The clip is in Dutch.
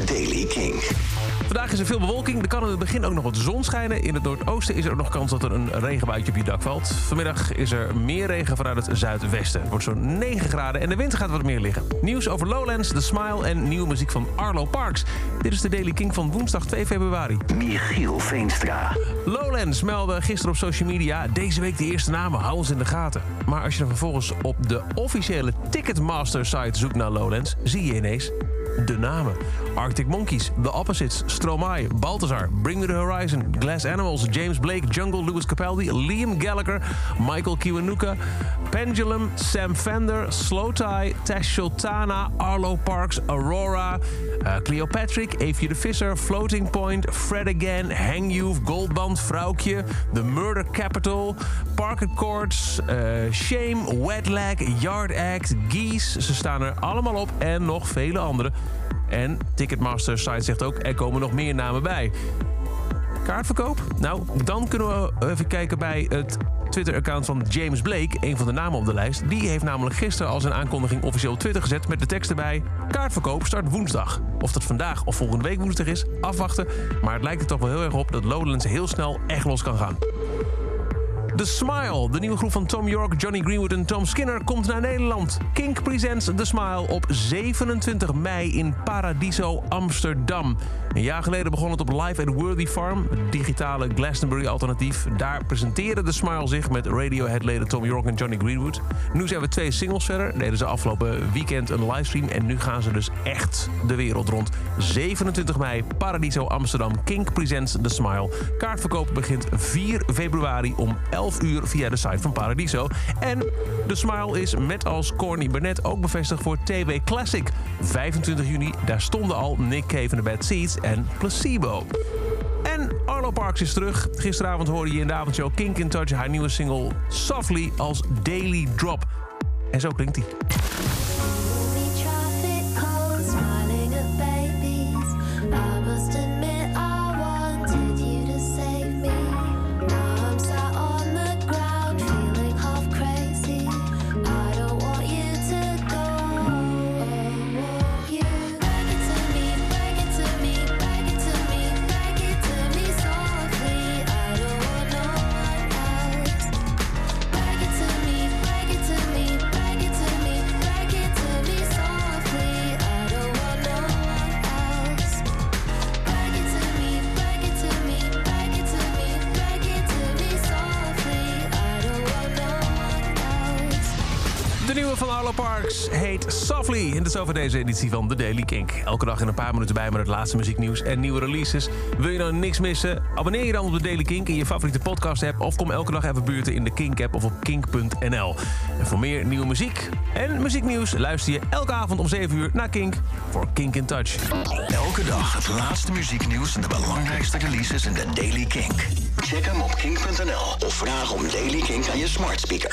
Daily Kink. Vandaag is er veel bewolking. Er kan in het begin ook nog wat zon schijnen. In het noordoosten is er ook nog kans dat er een regenbuitje op je dak valt. Vanmiddag is er meer regen vanuit het zuidwesten. Het wordt zo'n 9 graden en de wind gaat wat meer liggen. Nieuws over Lowlands, The Smile en nieuwe muziek van Arlo Parks. Dit is de Daily Kink van woensdag 2 februari. Michiel Veenstra. Lowlands meldde gisteren op social media deze week de eerste namen. Hou ons in de gaten. Maar als je dan vervolgens op de officiële Ticketmaster-site zoekt naar Lowlands, zie je ineens de namen. Arctic Monkeys, The Opposites, Stromae, Balthazar, Bring Me The Horizon, Glass Animals, James Blake, Jungle, Lewis Capaldi, Liam Gallagher, Michael Kiwanuka, Pendulum, Sam Fender, Slowthai, Tash Sultana, Arlo Parks, Aurora, Cleopatra, Eefje de Visser, Floating Point, Fred Again, Hang Youth, Goldband, Vroukje, The Murder Capital, Park Accords, Shame, Wetlag, Yard Act, Geese. Ze staan er allemaal op en nog vele anderen. En Ticketmaster site zegt ook, er komen nog meer namen bij. Kaartverkoop? Nou, dan kunnen we even kijken bij het Twitter-account van James Blake, een van de namen op de lijst. Die heeft namelijk gisteren al zijn aankondiging officieel op Twitter gezet met de tekst erbij: kaartverkoop start woensdag. Of dat vandaag of volgende week woensdag is, afwachten. Maar het lijkt er toch wel heel erg op dat Lowlands heel snel echt los kan gaan. The Smile, de nieuwe groep van Tom York, Johnny Greenwood en Tom Skinner, komt naar Nederland. Kink presents The Smile op 27 mei in Paradiso, Amsterdam. Een jaar geleden begon het op Live at Worthy Farm, het digitale Glastonbury-alternatief. Daar presenteerde The Smile zich met Radiohead-leden Tom York en Johnny Greenwood. Nu zijn we 2 singles verder, deden ze afgelopen weekend een livestream en nu gaan ze dus echt de wereld rond. 27 mei, Paradiso, Amsterdam, Kink presents The Smile. Kaartverkoop begint 4 februari om 11 uur via de site van Paradiso. En The Smile is, met als Corny Burnett, ook bevestigd voor TW Classic. 25 juni, daar stonden al Nick Cave and the Bad Seeds en Placebo. En Arlo Parks is terug. Gisteravond hoorde je in de avondshow Kink in Touch haar nieuwe single Softly als Daily Drop. En zo klinkt die. De nieuwe van Arlo Parks heet Softly. En dat is over deze editie van The Daily Kink. Elke dag in een paar minuten bij met het laatste muzieknieuws en nieuwe releases. Wil je nou niks missen? Abonneer je dan op The Daily Kink in je favoriete podcast-app, of kom elke dag even buurten in de Kink-app of op kink.nl. En voor meer nieuwe muziek en muzieknieuws luister je elke avond om 7 uur naar Kink voor Kink in Touch. Elke dag het laatste muzieknieuws en de belangrijkste releases in The Daily Kink. Check hem op kink.nl of vraag om Daily Kink aan je smart speaker.